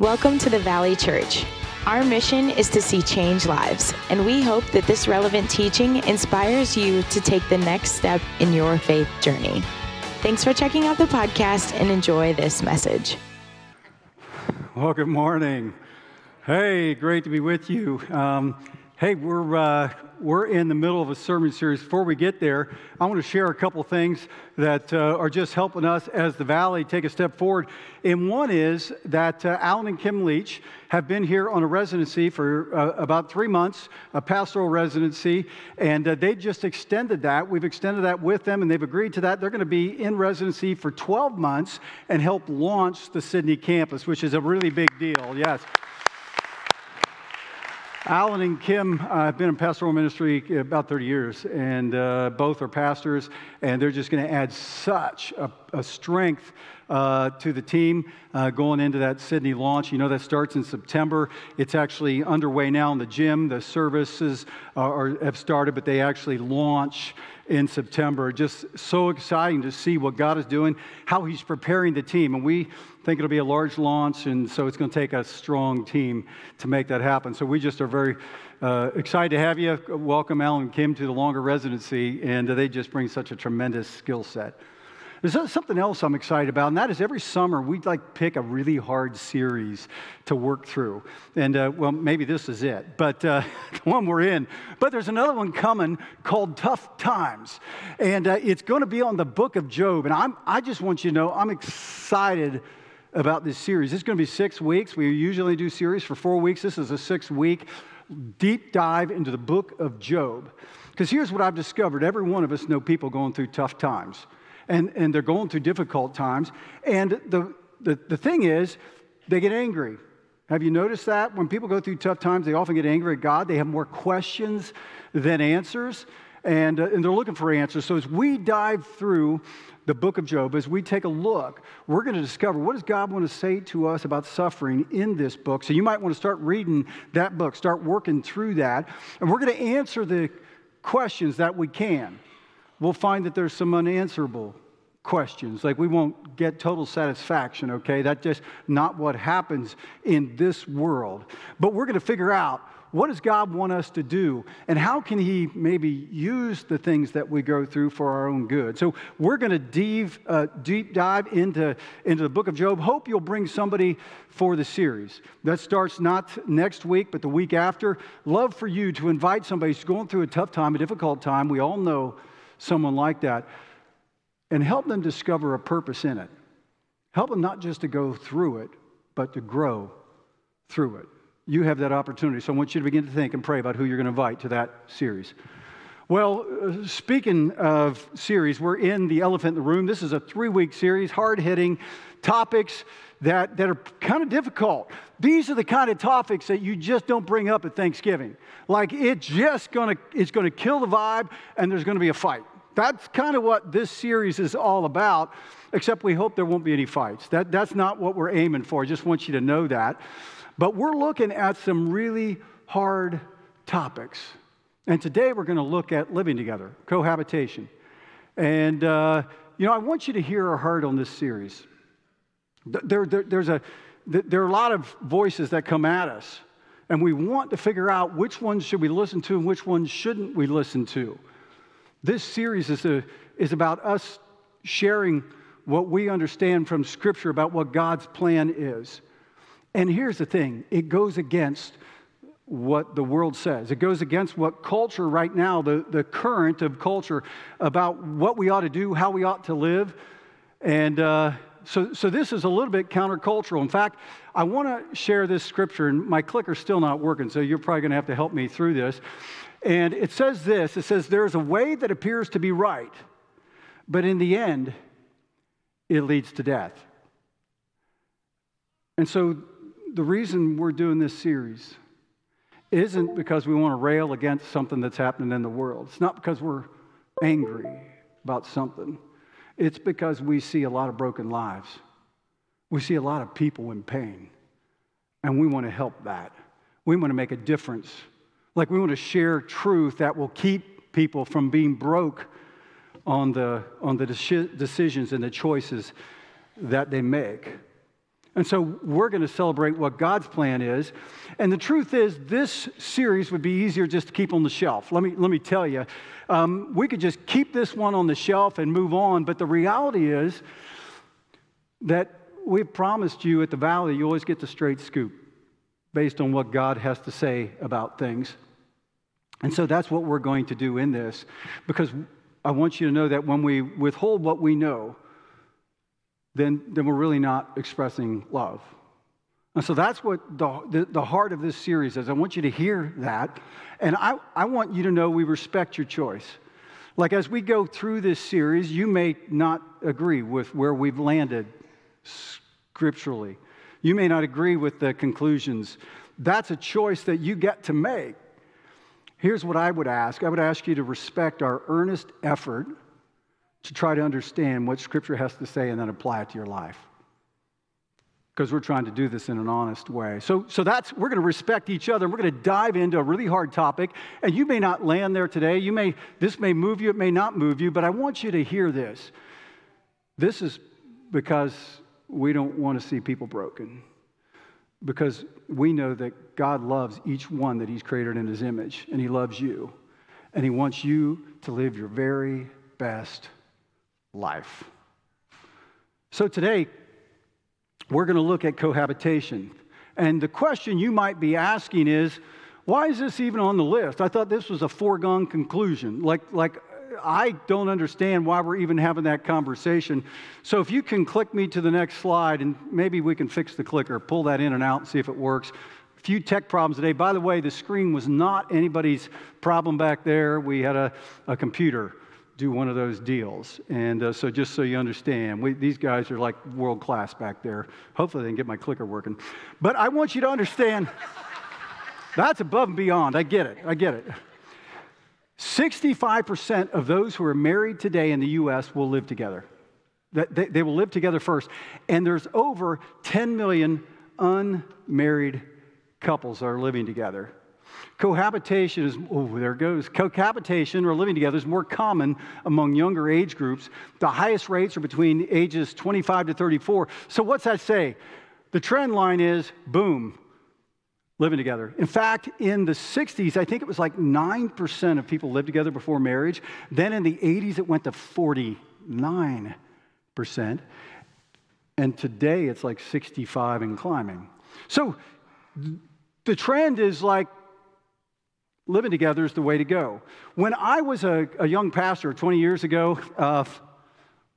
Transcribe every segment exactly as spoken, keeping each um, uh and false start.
Welcome to The Valley Church. Our mission is to see change lives, and we hope that this relevant teaching inspires you to take the next step in your faith journey. Thanks for checking out the podcast and enjoy this message. Well, good morning. Hey, great to be with you. Um, hey, we're uh, we're in the middle of a sermon series. Before we get there, I want to share a couple things that uh, are just helping us as the Valley take a step forward. And one is that uh, Alan and Kim Leach have been here on a residency for uh, about three months, a pastoral residency, and uh, they just extended that. We've extended that with them, and they've agreed to that. They're going to be in residency for twelve months and help launch the Sydney campus, which is a really big deal. Yes. Alan and Kim uh, have been in pastoral ministry about thirty years, and uh, both are pastors, and they're just going to add such a, a strength uh, to the team uh, going into that Sydney launch. You know, that starts in September. It's actually underway now in the gym. The services are, are, have started, but they actually launch in September. Just so exciting to see what God is doing, how he's preparing the team. And we think it'll be a large launch, and so it's going to take a strong team to make that happen. So we just are very uh, excited to have you. Welcome, Alan and Kim, to the longer residency, and they just bring such a tremendous skill set. There's something else I'm excited about, and that is every summer we like pick a really hard series to work through. And, uh, well, maybe this is it, but uh, the one we're in. But there's another one coming called Tough Times, and uh, it's going to be on the book of Job. And I'm, I just want you to know I'm excited about this series. It's going to be six weeks. We usually do series for four weeks. This is a six-week deep dive into the book of Job. Because here's what I've discovered. Every one of us know people going through tough times. And, and they're going through difficult times. And the, the, the thing is, they get angry. Have you noticed that? When people go through tough times, they often get angry at God. They have more questions than answers. And, uh, and they're looking for answers. So as we dive through the book of Job, as we take a look, we're going to discover what does God want to say to us about suffering in this book. So you might want to start reading that book, start working through that. And we're going to answer the questions that we can. We'll find that there's some unanswerable questions. Like, we won't get total satisfaction, okay? That's just not what happens in this world. But we're going to figure out, what does God want us to do? And how can he maybe use the things that we go through for our own good? So we're going to deep, uh, deep dive into, into the book of Job. Hope you'll bring somebody for the series. That starts not next week, but the week after. Love for you to invite somebody who's going through a tough time, a difficult time. We all know someone like that, and help them discover a purpose in it. Help them not just to go through it, but to grow through it. You have that opportunity, so I want you to begin to think and pray about who you're going to invite to that series. Well, speaking of series, we're in The Elephant in the Room. This is a three-week series, hard-hitting topics that, that are kind of difficult. These are the kind of topics that you just don't bring up at Thanksgiving. Like, it's just going to it's going to kill the vibe, and there's going to be a fight. That's kind of what this series is all about, except we hope there won't be any fights. That, that's not what we're aiming for. I just want you to know that. But we're looking at some really hard topics. And today we're going to look at living together, cohabitation. And, uh, you know, I want you to hear our heart on this series. There, there, there's a, there are a lot of voices that come at us, and we want to figure out which ones should we listen to and which ones shouldn't we listen to. This series is, a, is about us sharing what we understand from Scripture about what God's plan is. And here's the thing. It goes against what the world says. It goes against what culture right now, the, the current of culture, about what we ought to do, how we ought to live, and... Uh, So, so this is a little bit countercultural. In fact, I want to share this scripture, and my clicker's still not working, so you're probably going to have to help me through this. And it says this. It says, there is a way that appears to be right, but in the end, it leads to death. And so the reason we're doing this series isn't because we want to rail against something that's happening in the world. It's not because we're angry about something. It's because we see a lot of broken lives. We see a lot of people in pain, and we want to help that. We want to make a difference. Like, we want to share truth that will keep people from being broke on the on the de- decisions and the choices that they make. And so we're going to celebrate what God's plan is. And the truth is, this series would be easier just to keep on the shelf. Let me let me tell you, um, we could just keep this one on the shelf and move on. But the reality is that we've promised you at the Valley, you always get the straight scoop based on what God has to say about things. And so that's what we're going to do in this, because I want you to know that when we withhold what we know, Then, then we're really not expressing love. And so that's what the, the, the heart of this series is. I want you to hear that. And I, I want you to know we respect your choice. Like, as we go through this series, you may not agree with where we've landed scripturally. You may not agree with the conclusions. That's a choice that you get to make. Here's what I would ask. I would ask you to respect our earnest effort to try to understand what Scripture has to say and then apply it to your life, because we're trying to do this in an honest way. So, so that's we're going to respect each other. We're going to dive into a really hard topic, and you may not land there today. You may this may move you, it may not move you, but I want you to hear this. This is because we don't want to see people broken, because we know that God loves each one that He's created in His image, and He loves you, and He wants you to live your very best life. So today, we're going to look at cohabitation. And the question you might be asking is, why is this even on the list? I thought this was a foregone conclusion. Like, like I don't understand why we're even having that conversation. So if you can click me to the next slide, and maybe we can fix the clicker, pull that in and out and see if it works. A few tech problems today. By the way, the screen was not anybody's problem back there. We had a, a computer do one of those deals. And uh, so just so you understand, we, these guys are like world class back there. Hopefully they can get my clicker working. But I want you to understand, that's above and beyond. I get it. I get it. sixty-five percent of those who are married today in the U S will live together. They, they will live together first. And there's over ten million unmarried couples that are living together. Cohabitation is, oh, there it goes. Cohabitation, or living together, is more common among younger age groups. The highest rates are between ages twenty-five to thirty-four. So what's that say? The trend line is, boom, living together. In fact, in the sixties, I think it was like nine percent of people lived together before marriage. Then in the eighties, it went to forty-nine percent. And today, it's like sixty-five and climbing. So the trend is like, living together is the way to go. When I was a, a young pastor twenty years ago, uh,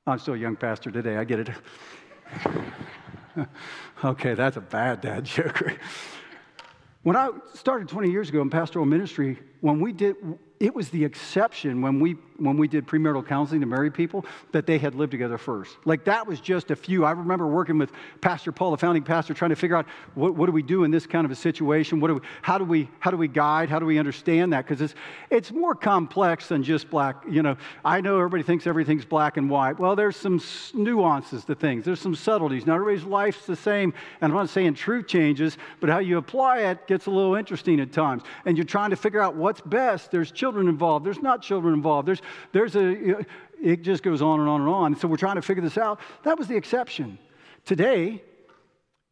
I'm still a young pastor today, I get it. Okay, that's a bad dad joke. When I started twenty years ago in pastoral ministry, when we did, it was the exception when we when we did premarital counseling to married people that they had lived together first. Like, that was just a few. I remember working with Pastor Paul, the founding pastor, trying to figure out what, what do we do in this kind of a situation? What do we, how do we how do we guide? How do we understand that? Because it's it's more complex than just black. You know, I know everybody thinks everything's black and white. Well, there's some nuances to things. There's some subtleties. Not everybody's life's the same. And I'm not saying truth changes, but how you apply it gets a little interesting at times. And you're trying to figure out what's best. There's children involved. There's not children involved. There's there's a it just goes on and on and on. So we're trying to figure this out. That was the exception. Today,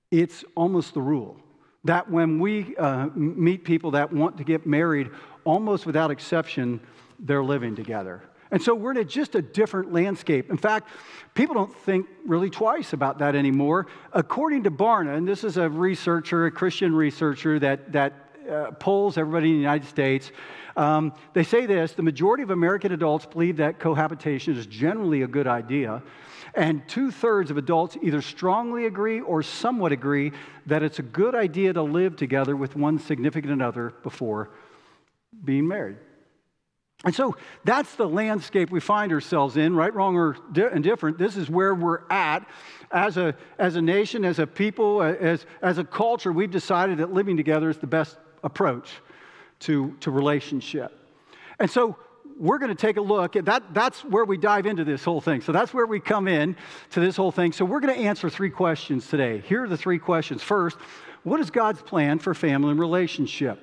it's almost the rule that when we uh, meet people that want to get married, almost without exception, they're living together. And so we're in a, just a different landscape. In fact, people don't think really twice about that anymore. According to Barna, and this is a researcher, a Christian researcher that that. Uh, polls everybody in the United States. Um, they say this: the majority of American adults believe that cohabitation is generally a good idea, and two-thirds of adults either strongly agree or somewhat agree that it's a good idea to live together with one significant other before being married. And so that's the landscape we find ourselves in, right, wrong, or indifferent. This is where we're at. As a as a nation, as a people, as as a culture, we've decided that living together is the best approach to, to relationship. And so we're going to take a look at that. That's where we dive into this whole thing. So that's where we come in to this whole thing. So we're going to answer three questions today. Here are the three questions. First, what is God's plan for family and relationship?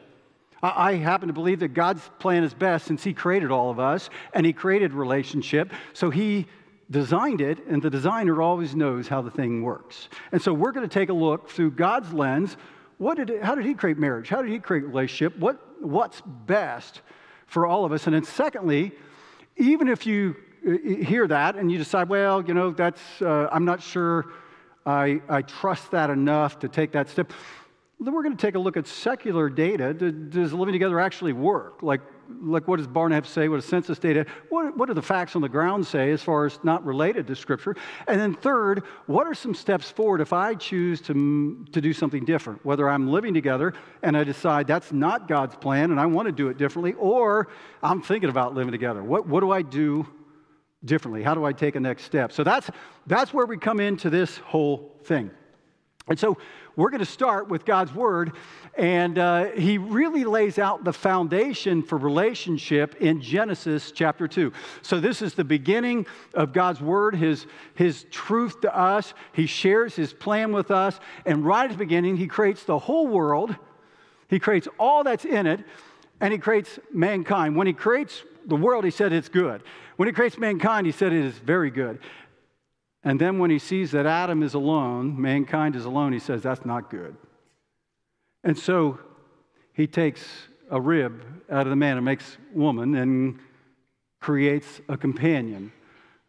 I happen to believe that God's plan is best, since He created all of us and He created relationship. So He designed it, and the designer always knows how the thing works. And so we're going to take a look through God's lens. What did it, how did he create marriage? How did he create relationship? What what's best for all of us? And then secondly, even if you hear that and you decide, well, you know, that's uh, I'm not sure I, I trust that enough to take that step, then we're going to take a look at secular data. Does living together actually work? Like, like what does Barna have to say? What does census data? What, what do the facts on the ground say as far as not related to Scripture? And then third, what are some steps forward if I choose to, to do something different? Whether I'm living together and I decide that's not God's plan and I want to do it differently, or I'm thinking about living together. What, what do I do differently? How do I take a next step? So that's that's where we come into this whole thing. And so we're going to start with God's Word, and uh, he really lays out the foundation for relationship in Genesis chapter two. So this is the beginning of God's Word, his, his truth to us. He shares his plan with us, and right at the beginning, he creates the whole world. He creates all that's in it, and he creates mankind. When he creates the world, he said it's good. When he creates mankind, he said it is very good. And then when he sees that Adam is alone, mankind is alone, he says, that's not good. And so he takes a rib out of the man and makes woman and creates a companion,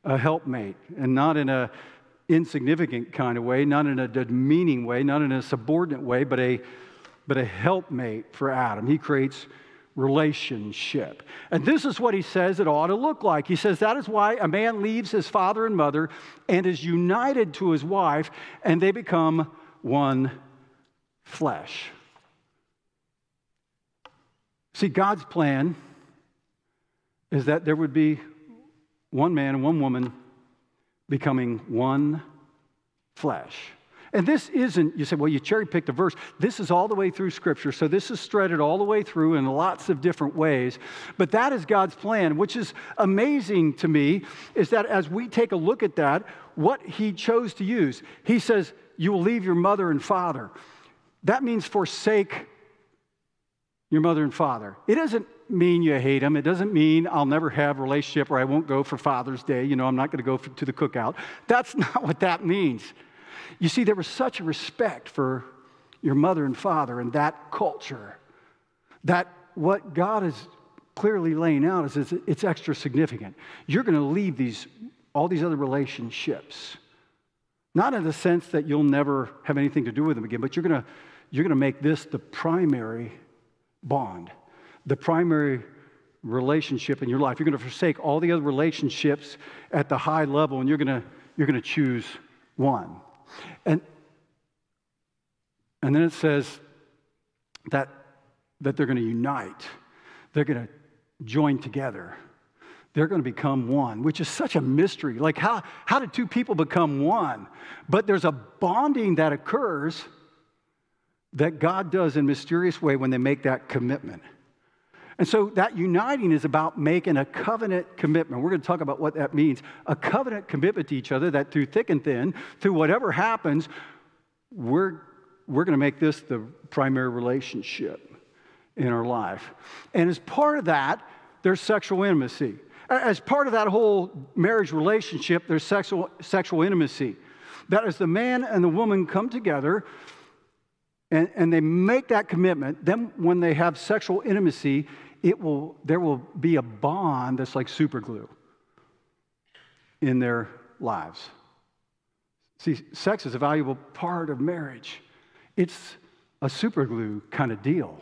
a helpmate, and not in an insignificant kind of way, not in a demeaning way, not in a subordinate way, but a, but a helpmate for Adam. He creates relationship. And this is what he says it ought to look like. He says that is why a man leaves his father and mother and is united to his wife, and they become one flesh. See, God's plan is that there would be one man and one woman becoming one flesh. And this isn't, you say, well, you cherry-picked a verse. This is all the way through Scripture, so this is threaded all the way through in lots of different ways. But that is God's plan, which is amazing to me, is that as we take a look at that, what he chose to use. He says, you will leave your mother and father. That means forsake your mother and father. It doesn't mean you hate them. It doesn't mean I'll never have a relationship or I won't go for Father's Day. You know, I'm not going to go for, to the cookout. That's not what that means. You see, there was such a respect for your mother and father and that culture that what God is clearly laying out is it's, it's extra significant. You're going to leave these all these other relationships, not in the sense that you'll never have anything to do with them again, but you're going to you're going to make this the primary bond, the primary relationship in your life. You're going to forsake all the other relationships at the high level, and you're going to you're going to choose one. And and then it says that that they're going to unite. They're going to join together. They're going to become one, which is such a mystery. Like how, how did two people become one? But there's a bonding that occurs that God does in a mysterious way when they make that commitment. And so that uniting is about making a covenant commitment. We're going to talk about what that means. A covenant commitment to each other that through thick and thin, through whatever happens, we're, we're going to make this the primary relationship in our life. And as part of that, there's sexual intimacy. As part of that whole marriage relationship, there's sexual, sexual intimacy. That as the man and the woman come together, And, and they make that commitment, then when they have sexual intimacy, it will there will be a bond that's like super glue in their lives. See, sex is a valuable part of marriage. It's a super glue kind of deal.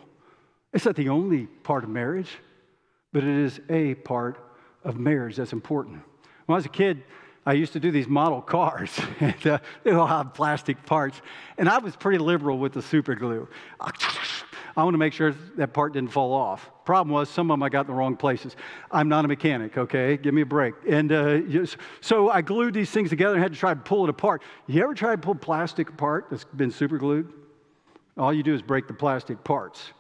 It's not the only part of marriage, but it is a part of marriage that's important. When I was a kid, I used to do these model cars, and uh, they all have plastic parts, and I was pretty liberal with the super glue. I want to make sure that part didn't fall off. Problem was, some of them I got in the wrong places. I'm not a mechanic, okay? Give me a break. And uh, so I glued these things together and had to try to pull it apart. You ever try to pull plastic apart that's been super glued? All you do is break the plastic parts.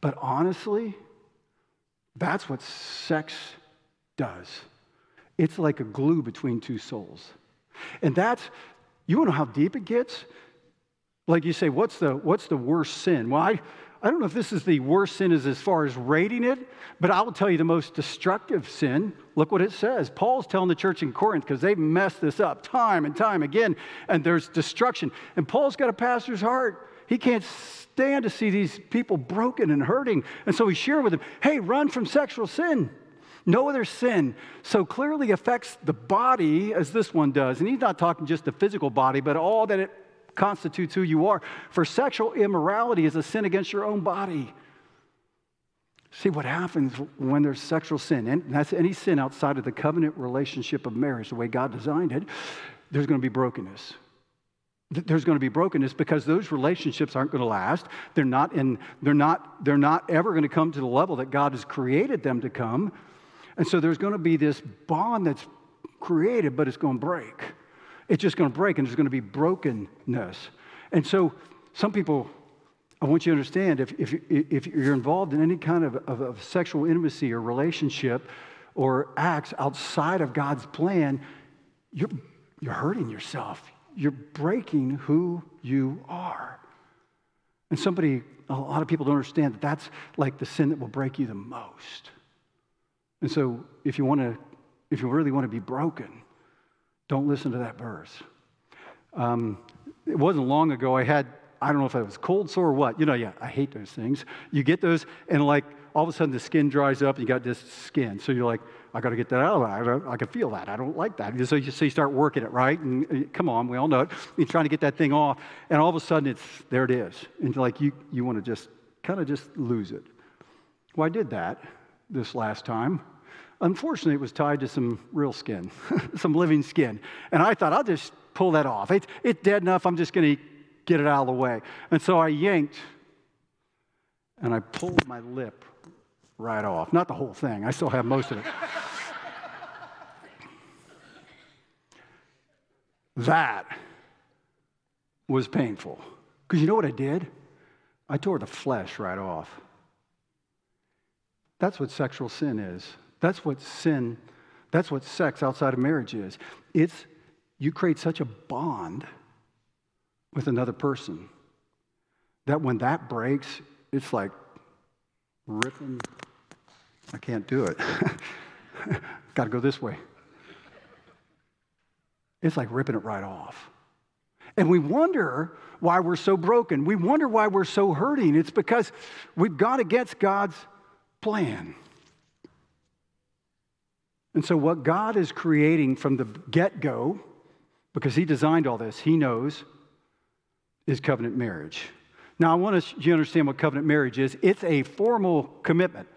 But honestly, that's what sex does. It's like a glue between two souls. And that's, you want to know how deep it gets? Like you say, what's the what's the worst sin? Well, I, I don't know if this is the worst sin as far as rating it, but I will tell you the most destructive sin. Look what it says. Paul's telling the church in Corinth, because they've messed this up time and time again, and there's destruction. And Paul's got a pastor's heart. He can't stand to see these people broken and hurting. And so he shared with them, hey, run from sexual sin. No other sin so clearly affects the body as this one does. And he's not talking just the physical body, but all that it constitutes who you are. For sexual immorality is a sin against your own body. See what happens when there's sexual sin, and that's any sin outside of the covenant relationship of marriage, the way God designed it, there's going to be brokenness. There's going to be brokenness because those relationships aren't going to last. They're not in, they're not, they're not ever going to come to the level that God has created them to come. And so there's going to be this bond that's created, but it's going to break. It's just going to break, and there's going to be brokenness. And so some people, I want you to understand, if if, if you're involved in any kind of, of, of sexual intimacy or relationship or acts outside of God's plan, you're, you're hurting yourself. You're breaking who you are. And somebody, a lot of people don't understand that that's like the sin that will break you the most. And so if you want to, if you really want to be broken, don't listen to that verse. Um, it wasn't long ago I had, I don't know if it was cold sore or what. You know, yeah, I hate those things. You get those and like all of a sudden the skin dries up and you got this skin. So you're like, I got to get that out of there. I can feel that. I don't like that. So you, so you start working it, right? And, and come on, we all know it. You're trying to get that thing off. And all of a sudden it's, there it is. And like you, you want to just kind of just lose it. Well, I did that this last time. Unfortunately, it was tied to some real skin, some living skin. And I thought, I'll just pull that off. It's, it's dead enough. I'm just going to get it out of the way. And so I yanked, and I pulled my lip right off. Not the whole thing. I still have most of it. That was painful. Because you know what I did? I tore the flesh right off. That's what sexual sin is. That's what sin, that's what sex outside of marriage is. It's, you create such a bond with another person that when that breaks, it's like ripping, I can't do it. Got to go this way. It's like ripping it right off. And we wonder why we're so broken. We wonder why we're so hurting. It's because we've gone against God's plan. And so what God is creating from the get-go, because he designed all this, he knows, is covenant marriage. Now, I want you to understand what covenant marriage is. It's a formal commitment.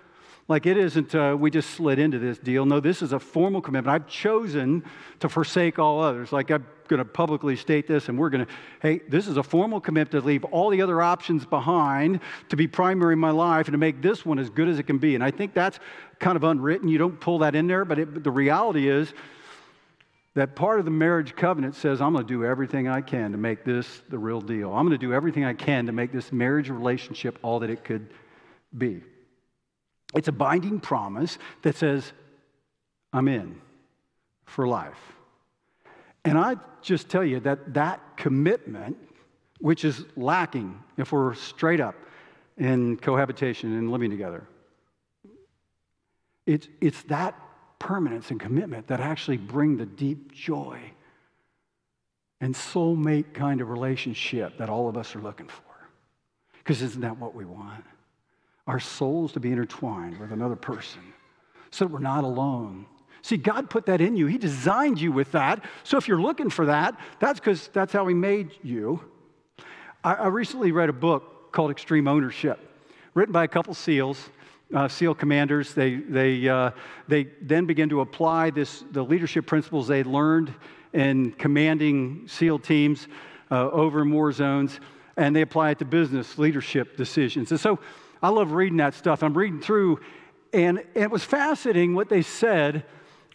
Like it isn't, uh, we just slid into this deal. No, this is a formal commitment. I've chosen to forsake all others. Like I'm going to publicly state this, and we're going to, hey, this is a formal commitment to leave all the other options behind, to be primary in my life, and to make this one as good as it can be. And I think that's kind of unwritten. You don't pull that in there, but, it, but the reality is that part of the marriage covenant says, I'm going to do everything I can to make this the real deal. I'm going to do everything I can to make this marriage relationship all that it could be. It's a binding promise that says, I'm in for life. And I just tell you that that commitment, which is lacking if we're straight up in cohabitation and living together, it's, it's that permanence and commitment that actually bring the deep joy and soulmate kind of relationship that all of us are looking for. Because isn't that what we want? Our souls to be intertwined with another person so that we're not alone. See, God put that in you. He designed you with that. So if you're looking for that, that's because that's how he made you. I, I recently read a book called Extreme Ownership, written by a couple SEALs, uh, SEAL commanders. They, they, uh, they then began to apply this, the leadership principles they learned in commanding SEAL teams uh, over in war zones, and they apply it to business leadership decisions. And so I love reading that stuff. I'm reading through, and it was fascinating what they said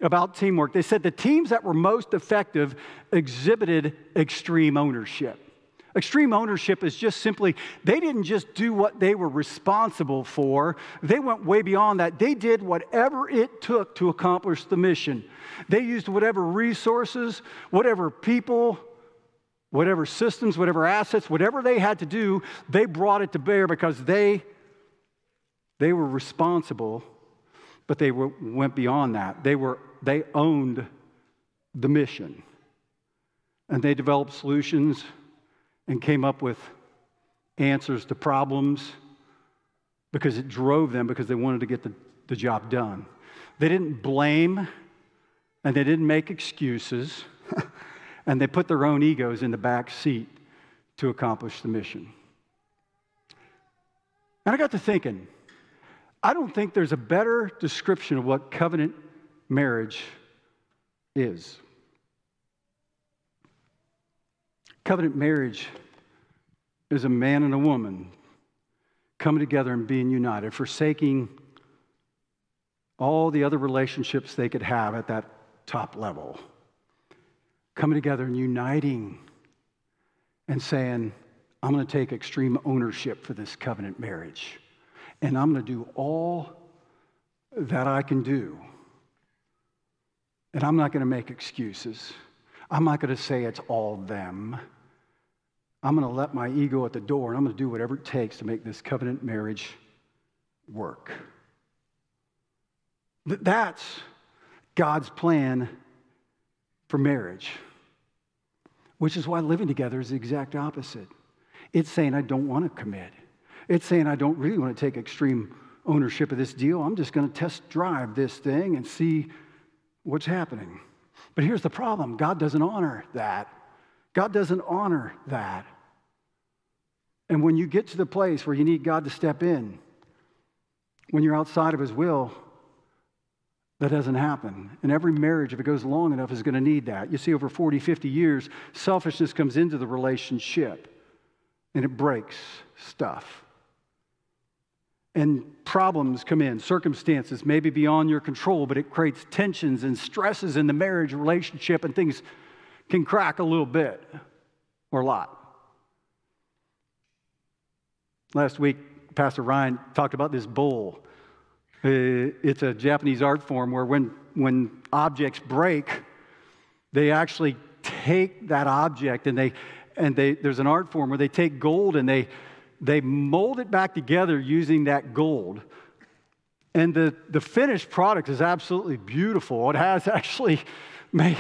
about teamwork. They said the teams that were most effective exhibited extreme ownership. Extreme ownership is just simply, they didn't just do what they were responsible for. They went way beyond that. They did whatever it took to accomplish the mission. They used whatever resources, whatever people, whatever systems, whatever assets, whatever they had to do, they brought it to bear because they, they were responsible, but they were, went beyond that. They were, they owned the mission, and they developed solutions and came up with answers to problems because it drove them, because they wanted to get the, the job done. They didn't blame, and they didn't make excuses, and they put their own egos in the back seat to accomplish the mission. And I got to thinking, I don't think there's a better description of what covenant marriage is. Covenant marriage is a man and a woman coming together and being united, forsaking all the other relationships they could have at that top level, coming together and uniting and saying, I'm going to take extreme ownership for this covenant marriage, and I'm going to do all that I can do, and I'm not going to make excuses. I'm not going to say it's all them. I'm going to let my ego at the door, and I'm going to do whatever it takes to make this covenant marriage work. That's God's plan for marriage, which is why living together is the exact opposite. It's saying, I don't want to commit. It's saying, I don't really want to take extreme ownership of this deal. I'm just going to test drive this thing and see what's happening. But here's the problem. God doesn't honor that. God doesn't honor that. And when you get to the place where you need God to step in, when you're outside of His will, that doesn't happen. And every marriage, if it goes long enough, is going to need that. You see, over forty, fifty years, selfishness comes into the relationship, and it breaks stuff. And problems come in, circumstances maybe beyond your control, but it creates tensions and stresses in the marriage relationship, and things can crack a little bit or a lot. Last week, Pastor Ryan talked about this bowl. It's a Japanese art form where when, when objects break, they actually take that object and they and they there's an art form where they take gold and they they mold it back together using that gold. And the, the finished product is absolutely beautiful. It has actually made,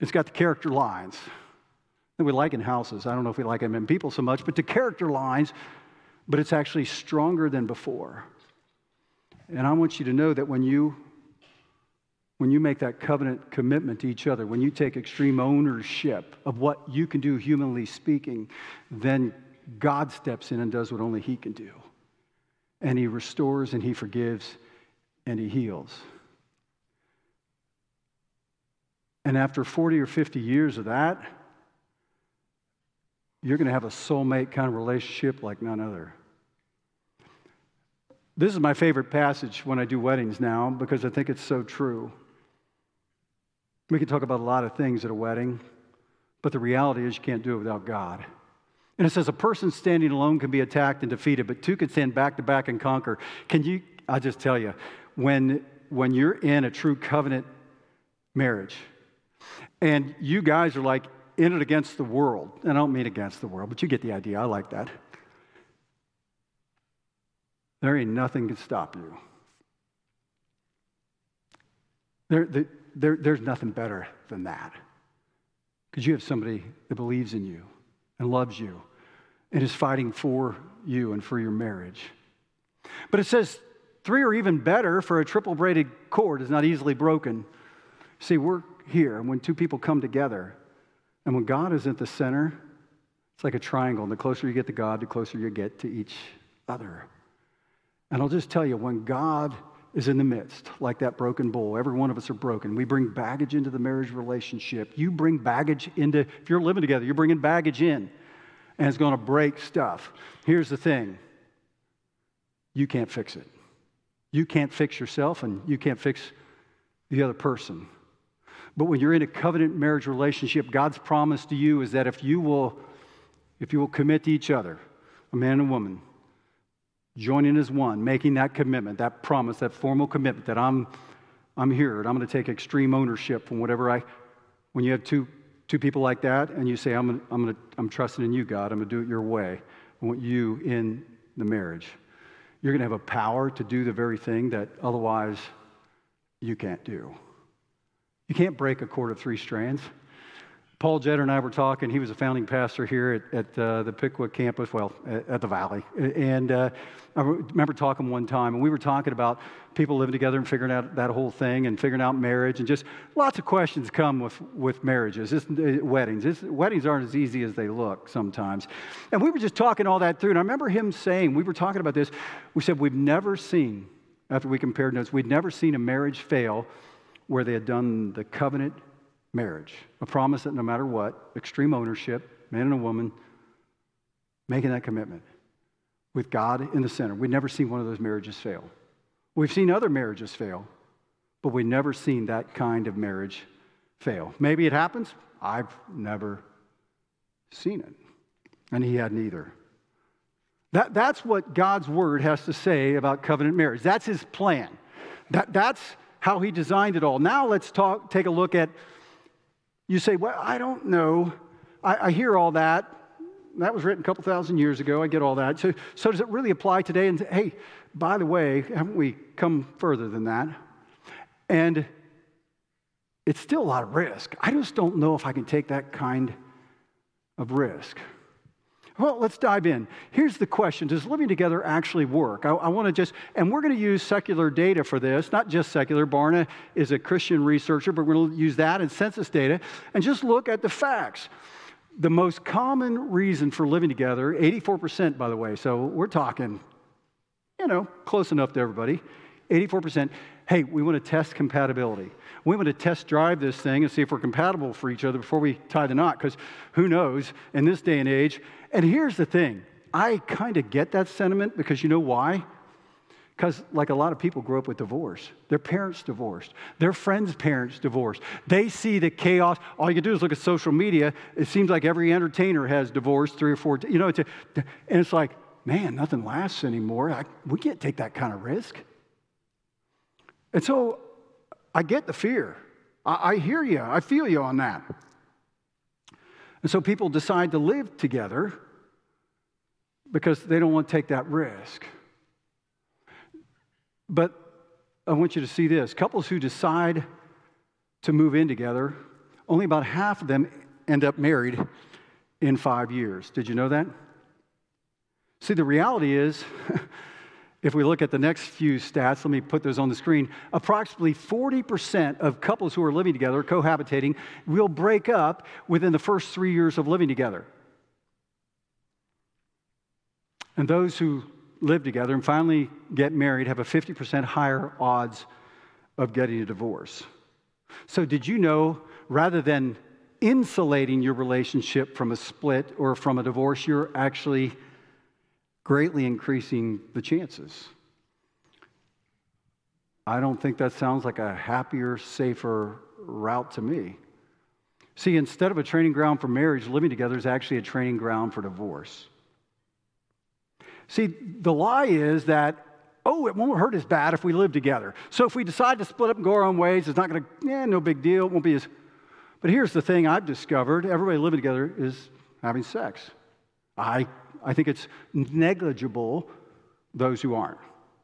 it's got the character lines that we like in houses. I don't know if we like them in people so much, but the character lines, but it's actually stronger than before. And I want you to know that when you when you make that covenant commitment to each other, when you take extreme ownership of what you can do humanly speaking, then God steps in and does what only He can do. And He restores and He forgives and He heals. And after forty or fifty years of that, you're going to have a soulmate kind of relationship like none other. This is my favorite passage when I do weddings now because I think it's so true. We can talk about a lot of things at a wedding, but the reality is you can't do it without God. And it says, a person standing alone can be attacked and defeated, but two can stand back to back and conquer. Can you, I just tell you, when, when you're in a true covenant marriage, and you guys are like in it against the world, and I don't mean against the world, but you get the idea, I like that. There ain't nothing can stop you. There, there, there, there's nothing better than that. Because you have somebody that believes in you and loves you and is fighting for you and for your marriage. But it says three or even better, for a triple braided cord is not easily broken. See, we're here, and when two people come together, and when God is at the center, it's like a triangle. And the closer you get to God, the closer you get to each other. And I'll just tell you, when God is in the midst, like that broken bowl, every one of us are broken. We bring baggage into the marriage relationship. You bring baggage into, if you're living together, you're bringing baggage in, and it's going to break stuff. Here's the thing. You can't fix it. You can't fix yourself, and you can't fix the other person. But when you're in a covenant marriage relationship, God's promise to you is that if you will, if you will commit to each other, a man and a woman, joining as one, making that commitment, that promise, that formal commitment that I'm I'm here and I'm going to take extreme ownership from whatever I, when you have two two people like that, and you say, I'm gonna, I'm gonna, I'm trusting in you, God. I'm gonna do it your way. I want you in the marriage. You're gonna have a power to do the very thing that otherwise you can't do. You can't break a cord of three strands. Paul Jetter and I were talking. He was a founding pastor here at, at uh, the Pickwick campus, well, at, at the Valley. And uh, I remember talking one time, and we were talking about people living together and figuring out that whole thing and figuring out marriage, and just lots of questions come with, with marriages, it's, it, weddings. It's, weddings aren't as easy as they look sometimes. And we were just talking all that through, and I remember him saying, we were talking about this, we said, we've never seen, after we compared notes, we'd never seen a marriage fail where they had done the covenant marriage, a promise that no matter what, extreme ownership, man and a woman, making that commitment with God in the center. We've never seen one of those marriages fail. We've seen other marriages fail, but we've never seen that kind of marriage fail. Maybe it happens. I've never seen it, and he hadn't either. That, that's what God's word has to say about covenant marriage. That's his plan. That, that's how he designed it all. Now let's talk. take a look at You say, well, I don't know. I, I hear all that. That was written a couple thousand years ago. I get all that. So, so does it really apply today? And hey, by the way, haven't we come further than that? And it's still a lot of risk. I just don't know if I can take that kind of risk. Well, let's dive in. Here's the question. Does living together actually work? I, I want to just, and we're going to use secular data for this, not just secular. Barna is a Christian researcher, but we're going to use that and census data and just look at the facts. The most common reason for living together, eighty-four percent, by the way, so we're talking, you know, close enough to everybody, eighty-four percent, hey, we want to test compatibility. We want to test drive this thing and see if we're compatible for each other before we tie the knot, because who knows in this day and age. And here's the thing. I kind of get that sentiment, because you know why? Because like a lot of people grew up with divorce. Their parents divorced. Their friends' parents divorced. They see the chaos. All you can do is look at social media. It seems like every entertainer has divorced three or four times. You know, it's a, and it's like, man, nothing lasts anymore. I, we can't take that kind of risk. And so I get the fear. I, I hear you. I feel you on that. And so people decide to live together because they don't want to take that risk. But I want you to see this. Couples who decide to move in together, only about half of them end up married in five years. Did you know that? See, the reality is... If we look at the next few stats, let me put those on the screen. Approximately forty percent of couples who are living together, cohabitating, will break up within the first three years of living together. And those who live together and finally get married have a fifty percent higher odds of getting a divorce. So did you know, rather than insulating your relationship from a split or from a divorce, you're actually greatly increasing the chances? I don't think that sounds like a happier, safer route to me. See, instead of a training ground for marriage, living together is actually a training ground for divorce. See, the lie is that, oh, it won't hurt as bad if we live together. So if we decide to split up and go our own ways, it's not going to, eh, no big deal, it won't be as... But here's the thing I've discovered. Everybody living together is having sex. I I think it's negligible, those who aren't.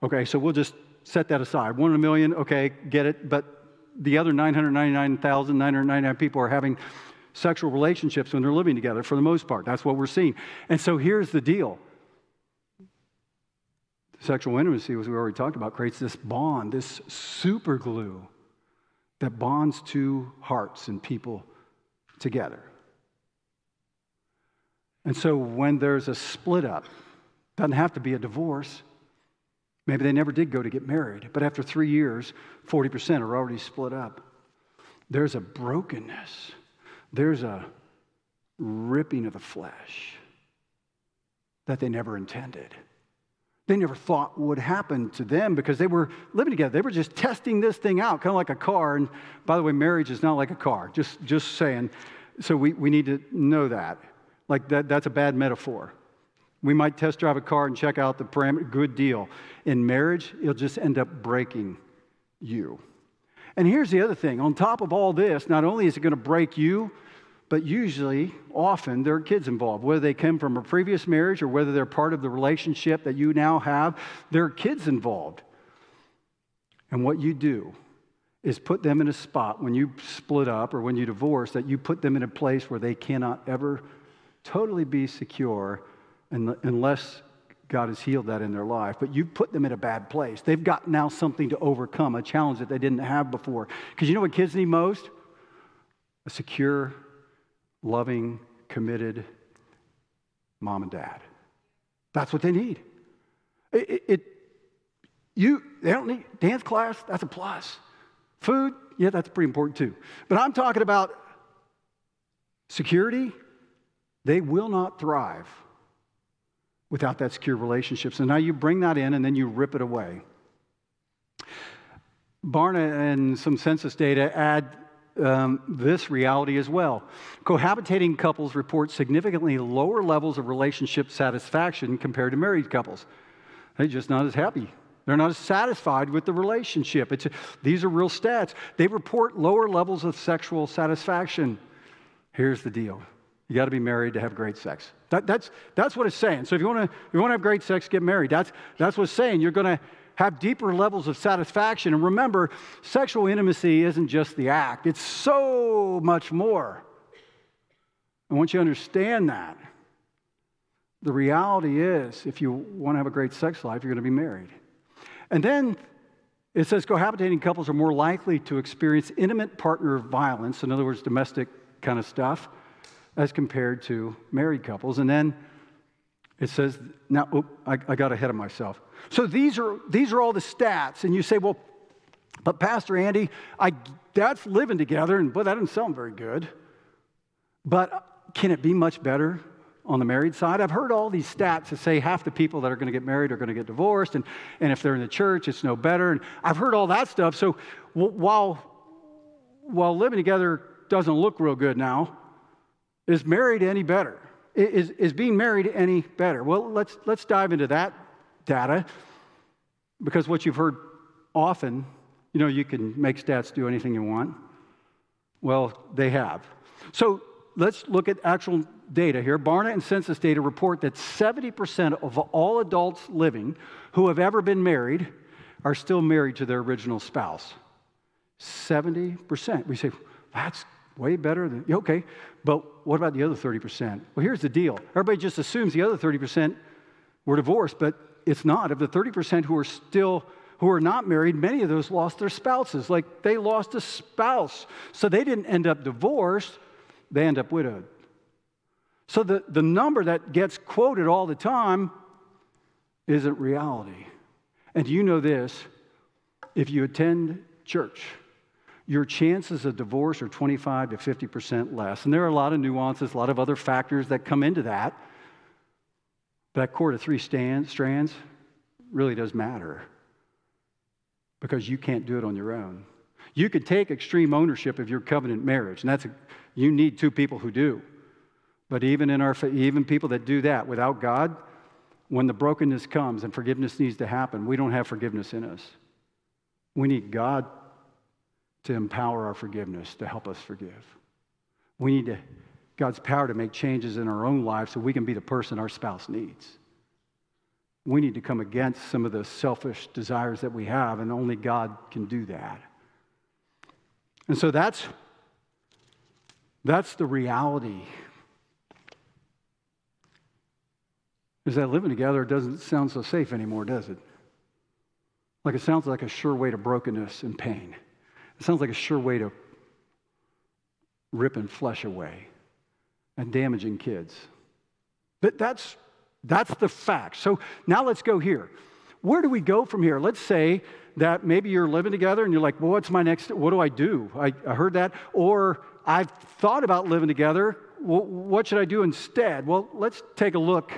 Okay, so we'll just set that aside. One in a million, okay, get it. But the other nine hundred ninety-nine thousand nine hundred ninety-nine people are having sexual relationships when they're living together for the most part. That's what we're seeing. And so here's the deal. Sexual intimacy, as we already talked about, creates this bond, this super glue that bonds two hearts and people together. And so when there's a split up, doesn't have to be a divorce. Maybe they never did go to get married, but after three years, forty percent are already split up. There's a brokenness. There's a ripping of the flesh that they never intended. They never thought would happen to them because they were living together. They were just testing this thing out, kind of like a car. And by the way, marriage is not like a car, just, just saying. So we, we need to know that. Like, that, that's a bad metaphor. We might test drive a car and check out the parameter. Good deal. In marriage, it'll just end up breaking you. And here's the other thing. On top of all this, not only is it going to break you, But usually, often, there are kids involved. Whether they come from a previous marriage or whether they're part of the relationship that you now have, there are kids involved. And what you do is put them in a spot when you split up or when you divorce, that you put them in a place where they cannot ever totally be secure unless God has healed that in their life. But you put them in a bad place. They've got now something to overcome, a challenge that they didn't have before. Because you know what kids need most? A secure, loving, committed mom and dad. That's what they need. It, it, it you they don't need dance class. That's a plus. Food, yeah, that's pretty important too. But I'm talking about security. They will not thrive without that secure relationship. So now you bring that in and then you rip it away. Barna and some census data add um, this reality as well. Cohabitating couples report significantly lower levels of relationship satisfaction compared to married couples. They're just not as happy. They're not as satisfied with the relationship. It's, these are real stats. They report lower levels of sexual satisfaction. Here's the deal. You got to be married to have great sex. That, that's, that's what it's saying. So if you want to you want to have great sex, get married. That's, that's what it's saying. You're going to have deeper levels of satisfaction. And remember, sexual intimacy isn't just the act. It's so much more. And once you understand that, the reality is if you want to have a great sex life, you're going to be married. And then it says cohabitating couples are more likely to experience intimate partner violence, in other words, domestic kind of stuff, as compared to married couples. And then it says, now, oh, I, I got ahead of myself. So these are these are all the stats. And you say, well, but Pastor Andy, I, that's living together, and boy, that doesn't sound very good. But can it be much better on the married side? I've heard all these stats that say half the people that are going to get married are going to get divorced, and, and if they're in the church, it's no better. And I've heard all that stuff. So w- while while living together doesn't look real good now, is married any better? Is, is being married any better? Well, let's let's dive into that data, because what you've heard often, you know, you can make stats do anything you want. Well, they have. So let's look at actual data here. Barna and census data report that seventy percent of all adults living who have ever been married are still married to their original spouse. seventy percent. We say, that's way better than, okay, but what about the other thirty percent? Well, here's the deal. Everybody just assumes the other thirty percent were divorced, but it's not. Of the thirty percent who are still, who are not married, many of those lost their spouses. Like, they lost a spouse. So they didn't end up divorced, they end up widowed. So the, the number that gets quoted all the time isn't reality. And you know this, if you attend church, your chances of divorce are twenty-five to fifty percent less. And there are a lot of nuances, a lot of other factors that come into that. That cord of three stands, strands really does matter, because you can't do it on your own. You could take extreme ownership of your covenant marriage, and that's a, you need two people who do. But even in our even people that do that without God, when the brokenness comes and forgiveness needs to happen, we don't have forgiveness in us. We need God to empower our forgiveness, to help us forgive. We need to, God's power to make changes in our own lives so we can be the person our spouse needs. We need to come against some of the selfish desires that we have, and only God can do that. And so that's, that's the reality. Is that living together doesn't sound so safe anymore, does it? Like, it sounds like a sure way to brokenness and pain. It sounds like a sure way to rip and flesh away and damaging kids. But that's that's the fact. So now let's go here. Where do we go from here? Let's say that maybe you're living together and you're like, well, what's my next, what do I do? I, I heard that. Or I've thought about living together. Well, what should I do instead? Well, let's take a look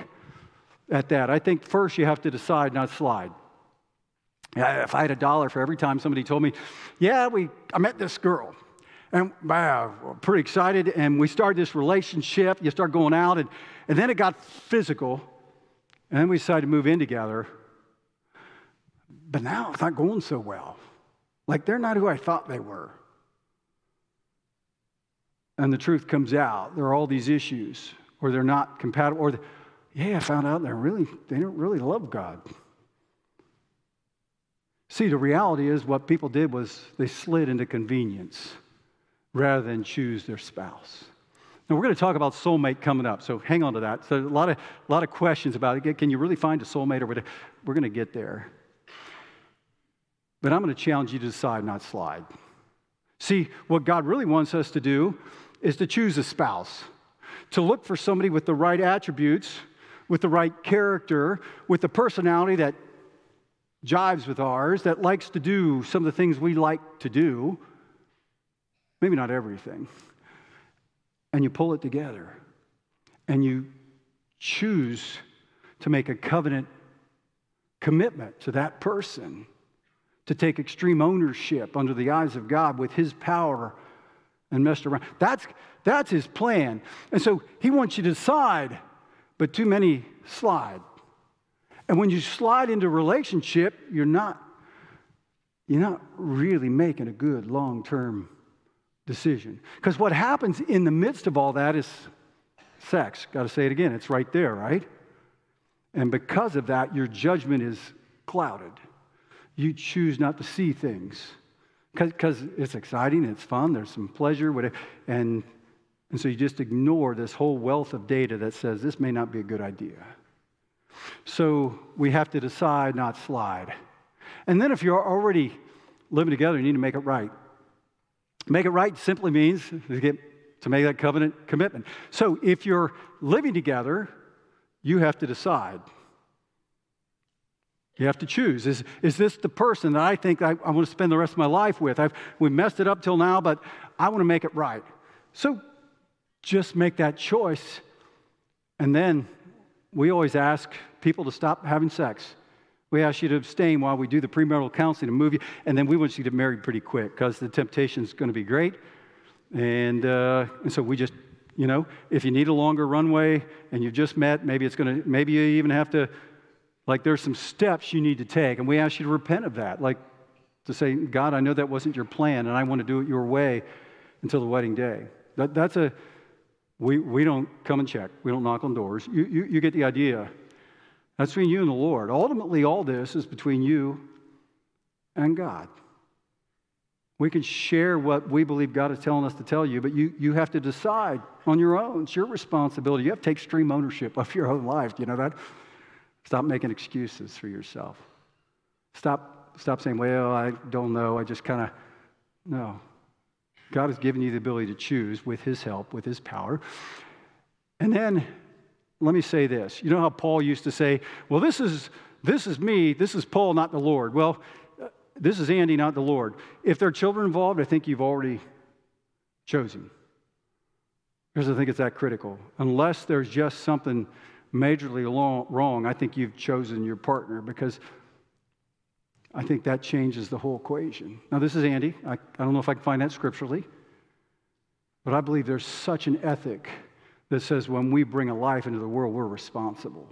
at that. I think first you have to decide, not slide. If I had a dollar for every time somebody told me, yeah, we I met this girl, and wow, we're pretty excited, and we started this relationship, you start going out, and, and then it got physical, and then we decided to move in together, but now it's not going so well. Like, they're not who I thought they were. and the truth comes out, there are all these issues, or they're not compatible, or, they, yeah, I found out they're really, they don't really love God. See, the reality is what people did was they slid into convenience rather than choose their spouse. Now, we're going to talk about soulmate coming up, so hang on to that. So a lot of, a lot of questions about it. Can you really find a soulmate or whatever? We're going to get there. But I'm going to challenge you to decide, not slide. See, what God really wants us to do is to choose a spouse, to look for somebody with the right attributes, with the right character, with the personality that jives with ours, that likes to do some of the things we like to do, maybe not everything. And you pull it together, and you choose to make a covenant commitment to that person, to take extreme ownership under the eyes of God with His power and mess around. That's, that's His plan. And so He wants you to decide, but too many slide. And when you slide into a relationship, you're not, you're not really making a good long-term decision. Because what happens in the midst of all that is sex. Got to say it again. It's right there, right? And because of that, your judgment is clouded. You choose not to see things because it's exciting, it's fun, there's some pleasure, whatever. And, and so you just ignore this whole wealth of data that says this may not be a good idea. So we have to decide, not slide. And then if you're already living together, you need to make it right. Make it right simply means to, get, to make that covenant commitment. So if you're living together, you have to decide. You have to choose. Is, is this the person that I think I, I want to spend the rest of my life with? I've, we messed it up till now, but I want to make it right. So just make that choice. And then we always ask people to stop having sex. We ask you to abstain while we do the premarital counseling to move you, and then we want you to get married pretty quick because the temptation is going to be great. And, uh, and so we just, you know, if you need a longer runway and you've just met, maybe it's going to, maybe you even have to, like there's some steps you need to take, and we ask you to repent of that, like to say, God, I know that wasn't your plan, and I want to do it your way until the wedding day. That, that's a, we we don't come and check. We don't knock on doors. You you, you get the idea. That's between you and the Lord. Ultimately, all this is between you and God. We can share what we believe God is telling us to tell you, but you, you have to decide on your own. It's your responsibility. You have to take extreme ownership of your own life. You know that? Stop making excuses for yourself. Stop, stop saying, well, I don't know. I just kind of, no. God has given you the ability to choose with His help, with His power. And then let me say this. You know how Paul used to say, well, this is this is me, this is Paul, not the Lord. Well, this is Andy, not the Lord. If there are children involved, I think you've already chosen. Because I think it's that critical. Unless there's just something majorly long, wrong, I think you've chosen your partner, because I think that changes the whole equation. Now, this is Andy. I, I don't know if I can find that scripturally, but I believe there's such an ethic that says when we bring a life into the world, we're responsible.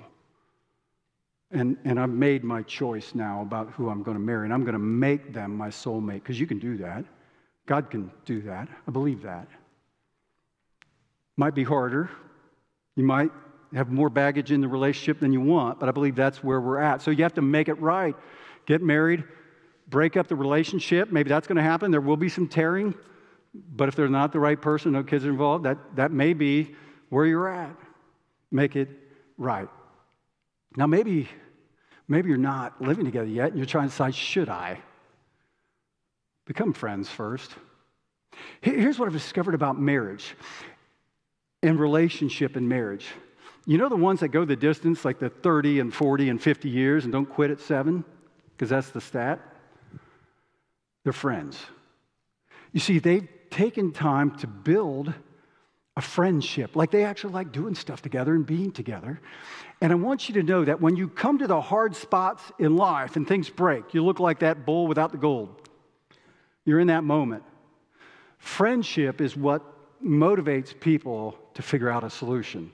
And and I've made my choice now about who I'm going to marry, and I'm going to make them my soulmate, because you can do that. God can do that. I believe that. Might be harder. You might have more baggage in the relationship than you want, but I believe that's where we're at. So you have to make it right. Get married, break up the relationship. Maybe that's going to happen. There will be some tearing, but if they're not the right person, no kids are involved, that, that may be where you're at. Make it right. Now, maybe, maybe you're not living together yet, and you're trying to decide, should I? Become friends first. Here's what I've discovered about marriage and relationship and marriage. You know the ones that go the distance, like the thirty and forty and fifty years and don't quit at seven, because that's the stat? They're friends. You see, they've taken time to build a friendship, like they actually like doing stuff together and being together. And I want you to know that when you come to the hard spots in life and things break, you look like that bull without the gold. You're in that moment. Friendship is what motivates people to figure out a solution.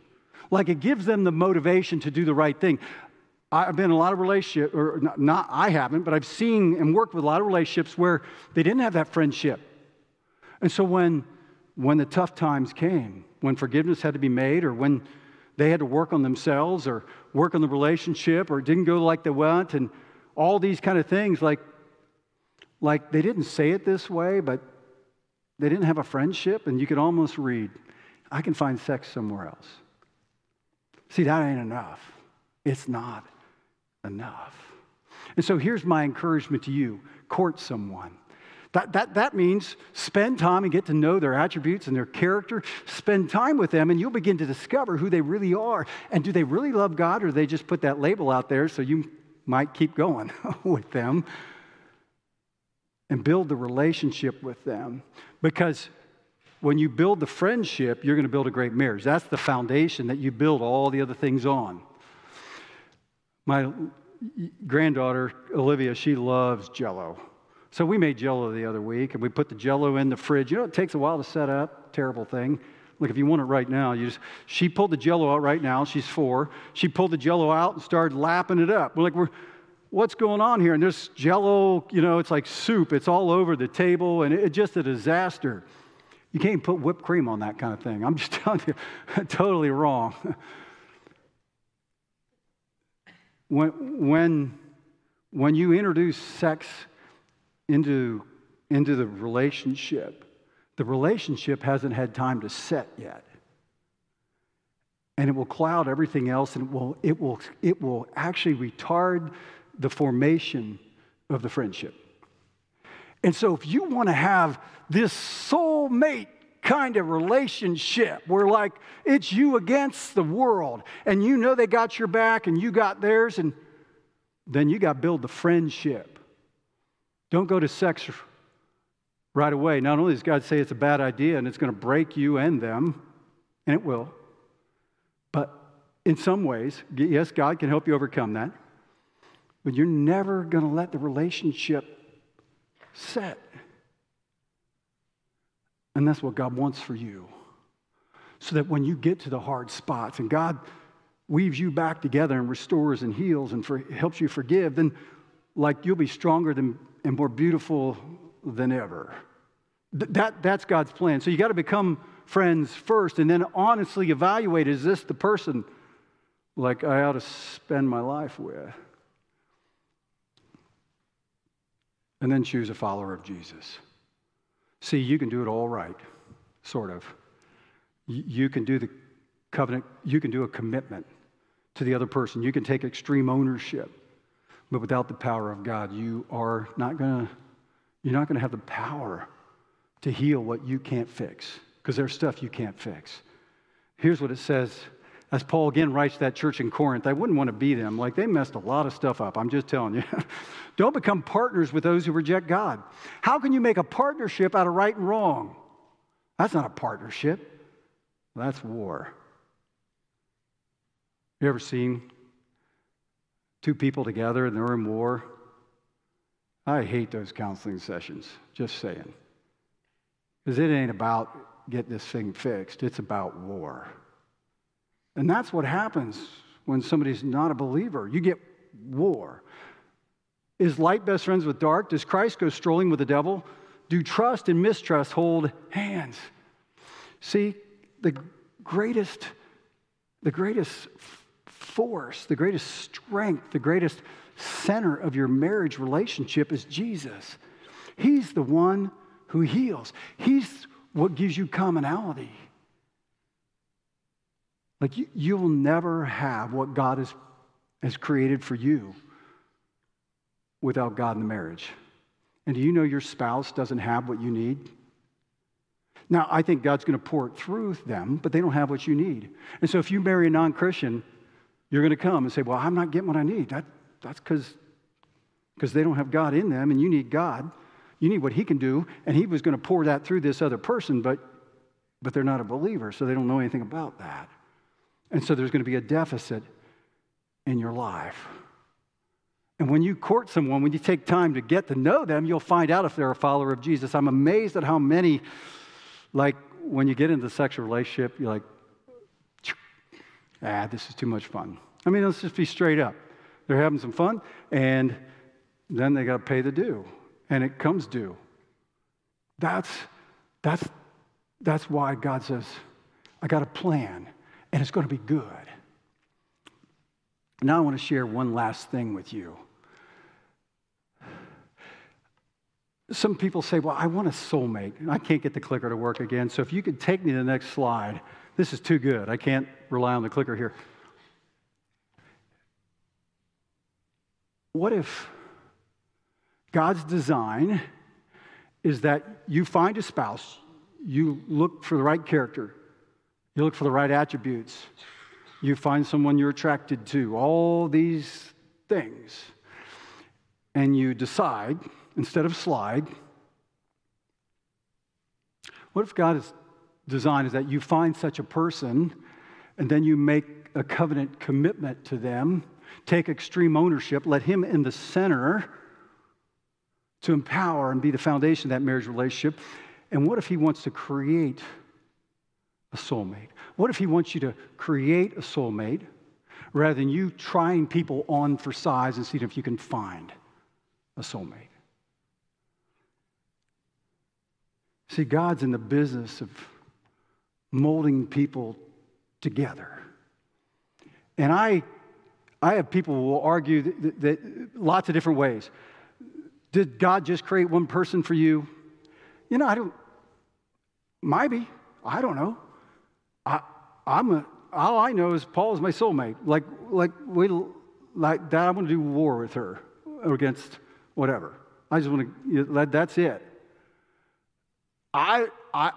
Like it gives them the motivation to do the right thing. I've been in a lot of relationships, or not, not I haven't, but I've seen and worked with a lot of relationships where they didn't have that friendship. And so when when the tough times came, when forgiveness had to be made, or when they had to work on themselves or work on the relationship, or it didn't go like they want, and all these kind of things, like, like they didn't say it this way, but they didn't have a friendship, and you could almost read, I can find sex somewhere else. See, that ain't enough. It's not enough. And so here's my encouragement to you. Court someone. That, that, that means spend time and get to know their attributes and their character. Spend time with them, and you'll begin to discover who they really are. And do they really love God, or do they just put that label out there so you might keep going with them and build the relationship with them? Because when you build the friendship, you're going to build a great marriage. That's the foundation that you build all the other things on. My granddaughter, Olivia, she loves Jell-O. So we made Jell-O the other week, and we put the Jell-O in the fridge. You know, it takes a while to set up. Terrible thing. Look, if you want it right now, you just. She pulled the Jell-O out right now. She's four. She pulled the Jell-O out and started lapping it up. We're like, we're, what's going on here? And this Jell-O, you know, it's like soup. It's all over the table, and it's just a disaster. You can't put whipped cream on that kind of thing. I'm just telling you, totally wrong. When when when you introduce sex into, into the relationship, the relationship hasn't had time to set yet. And it will cloud everything else, and it will it will it will actually retard the formation of the friendship. And so if you want to have this soulmate kind of relationship where, like, it's you against the world, and you know they got your back and you got theirs, and then you got to build the friendship. Don't go to sex right away. Not only does God say it's a bad idea and it's going to break you and them, and it will, but in some ways, yes, God can help you overcome that, but you're never going to let the relationship set. And that's what God wants for you. So that when you get to the hard spots and God weaves you back together and restores and heals and for, helps you forgive, then like you'll be stronger than, and more beautiful than ever. Th- that, that's God's plan. So you got to become friends first and then honestly evaluate, is this the person like I ought to spend my life with? And then choose a follower of Jesus. See, you can do it all right, sort of. You can do the covenant, you can do a commitment to the other person. You can take extreme ownership, but without the power of God, you are not gonna, you're not gonna have the power to heal what you can't fix, because there's stuff you can't fix. Here's what it says, as Paul again writes to that church in Corinth. I wouldn't want to be them. Like, they messed a lot of stuff up. I'm just telling you. Don't become partners with those who reject God. How can you make a partnership out of right and wrong? That's not a partnership. That's war. You ever seen two people together and they're in war? I hate those counseling sessions. Just saying. Because it ain't about get this thing fixed. It's about war. And that's what happens when somebody's not a believer. You get war. Is light best friends with dark? Does Christ go strolling with the devil? Do trust and mistrust hold hands? See, the greatest, the greatest force, the greatest strength, the greatest center of your marriage relationship is Jesus. He's the one who heals. He's what gives you commonality. Like, you, you'll never have what God has, has created for you without God in the marriage. And do you know your spouse doesn't have what you need? Now, I think God's going to pour it through them, but they don't have what you need. And so if you marry a non-Christian, you're going to come and say, well, I'm not getting what I need. That, that's because they don't have God in them, and you need God. You need what he can do, and he was going to pour that through this other person, but but they're not a believer, so they don't know anything about that. And so there's going to be a deficit in your life. And when you court someone, when you take time to get to know them, you'll find out if they're a follower of Jesus. I'm amazed at how many, like, when you get into a sexual relationship, you're like, ah, this is too much fun. I mean, let's just be straight up. They're having some fun, and then they got to pay the due, and it comes due. That's, that's, That's why God says, I got a plan, and it's going to be good. Now I want to share one last thing with you. Some people say, well, I want a soulmate, and I can't get the clicker to work again, so if you could take me to the next slide. This is too good. I can't rely on the clicker here. What if God's design is that you find a spouse, you look for the right character, you look for the right attributes, you find someone you're attracted to, all these things, and you decide, instead of slide, what if God's design is that you find such a person and then you make a covenant commitment to them, take extreme ownership, let him in the center to empower and be the foundation of that marriage relationship. And what if he wants to create a soulmate? What if he wants you to create a soulmate rather than you trying people on for size and seeing if you can find a soulmate? See, God's in the business of molding people together. And I I have people who will argue that, that, that lots of different ways. Did God just create one person for you? You know, I don't, maybe, I don't know. I, I'm a, all I know is Paul is my soulmate. Like, like we, like that. I want to do war with her or against whatever. I just want to, that, that's it. I, I,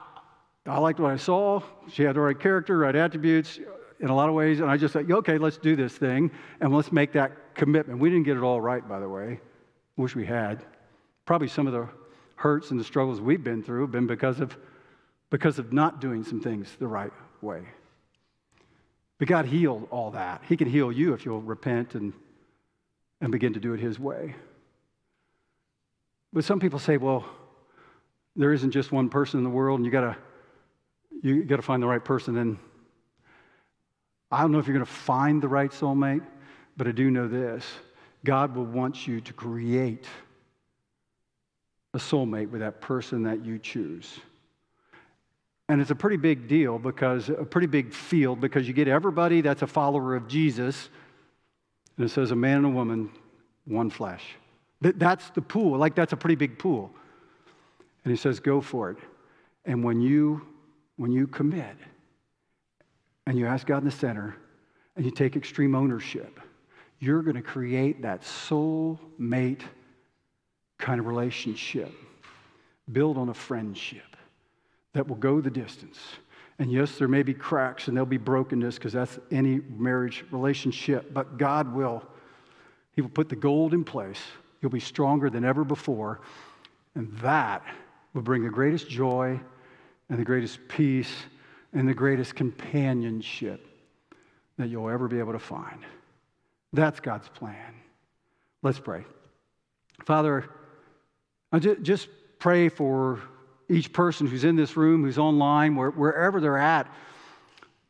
I liked what I saw. She had the right character, right attributes in a lot of ways. And I just thought, okay, let's do this thing and let's make that commitment. We didn't get it all right, by the way. Wish we had. Probably some of the hurts and the struggles we've been through have been because of because of not doing some things the right way. But God healed all that. He can heal you if you'll repent and and begin to do it his way. But some people say, well, there isn't just one person in the world, and you gotta you gotta find the right person. And I don't know if you're gonna find the right soulmate, but I do know this. God will want you to create a soulmate with that person that you choose. And it's a pretty big deal because, a pretty big field because you get everybody that's a follower of Jesus, and it says a man and a woman, one flesh. That's the pool, like that's a pretty big pool. And he says, go for it. And when you, when you commit and you ask God in the center and you take extreme ownership, you're going to create that soulmate kind of relationship. Build on a friendship that will go the distance. And yes, there may be cracks and there'll be brokenness because that's any marriage relationship, but God will, he will put the gold in place. You'll be stronger than ever before. And that will bring the greatest joy and the greatest peace and the greatest companionship that you'll ever be able to find. That's God's plan. Let's pray. Father, I just pray for each person who's in this room, who's online, wherever they're at.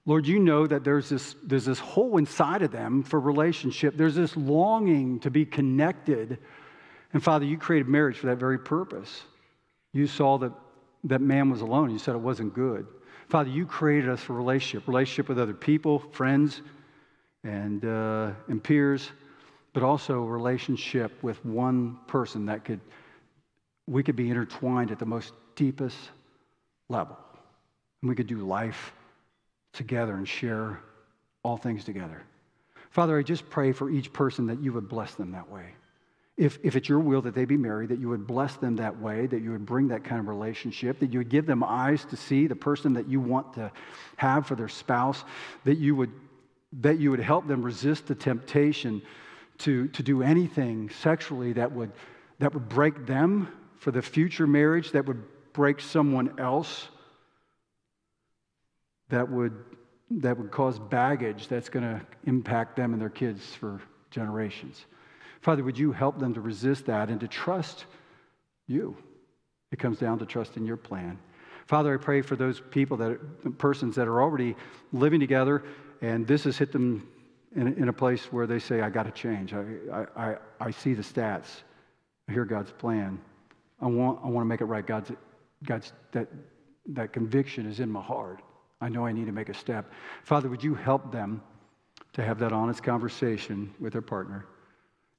Lord, you know that there's this, there's this hole inside of them for relationship. There's this longing to be connected. And Father, you created marriage for that very purpose. You saw that, that man was alone. You said it wasn't good. Father, you created us for relationship, relationship with other people, friends, and uh, and peers, but also a relationship with one person that could, we could be intertwined at the most deepest level. And we could do life together and share all things together. Father, I just pray for each person that you would bless them that way. If, if it's your will that they be married, that you would bless them that way, that you would bring that kind of relationship, that you would give them eyes to see the person that you want to have for their spouse, that you would that you would help them resist the temptation to, to do anything sexually that would, that would break them for the future marriage, that would break someone else, that would, that would cause baggage that's going to impact them and their kids for generations. Father, would you help them to resist that and to trust you? It comes down to trust in your plan. Father, I pray for those people, that persons that are already living together, and this has hit them in, in a place where they say, I got to change. I, I, I, I see the stats. I hear God's plan. I want I want to make it right. God's, God's that that conviction is in my heart. I know I need to make a step. Father, would you help them to have that honest conversation with their partner,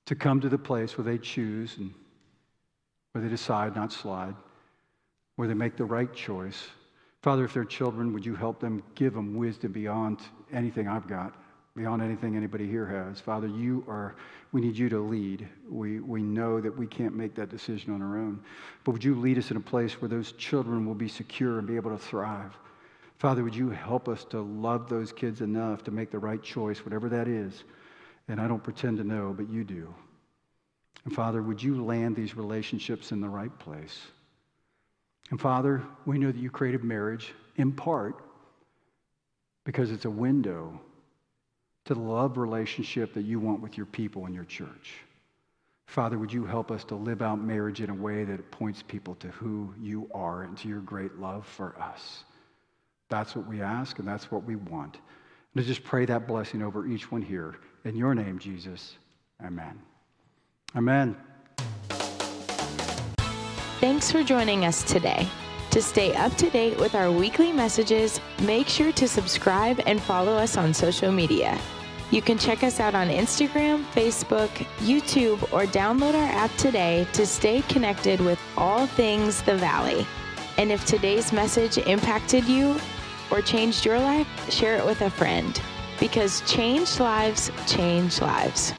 to come to the place where they choose and where they decide, not slide, where they make the right choice. Father, if they're children, would you help them, give them wisdom beyond anything I've got, beyond anything anybody here has. Father, you are, we need you to lead. We, we know that we can't make that decision on our own. But would you lead us in a place where those children will be secure and be able to thrive? Father, would you help us to love those kids enough to make the right choice, whatever that is? And I don't pretend to know, but you do. And Father, would you land these relationships in the right place? And Father, we know that you created marriage in part because it's a window to the love relationship that you want with your people and your church. Father, would you help us to live out marriage in a way that points people to who you are and to your great love for us? That's what we ask, and that's what we want. And I just pray that blessing over each one here. In your name, Jesus, amen. Amen. Thanks for joining us today. To stay up to date with our weekly messages, make sure to subscribe and follow us on social media. You can check us out on Instagram, Facebook, YouTube, or download our app today to stay connected with all things The Valley. And if today's message impacted you or changed your life, share it with a friend, because changed lives change lives.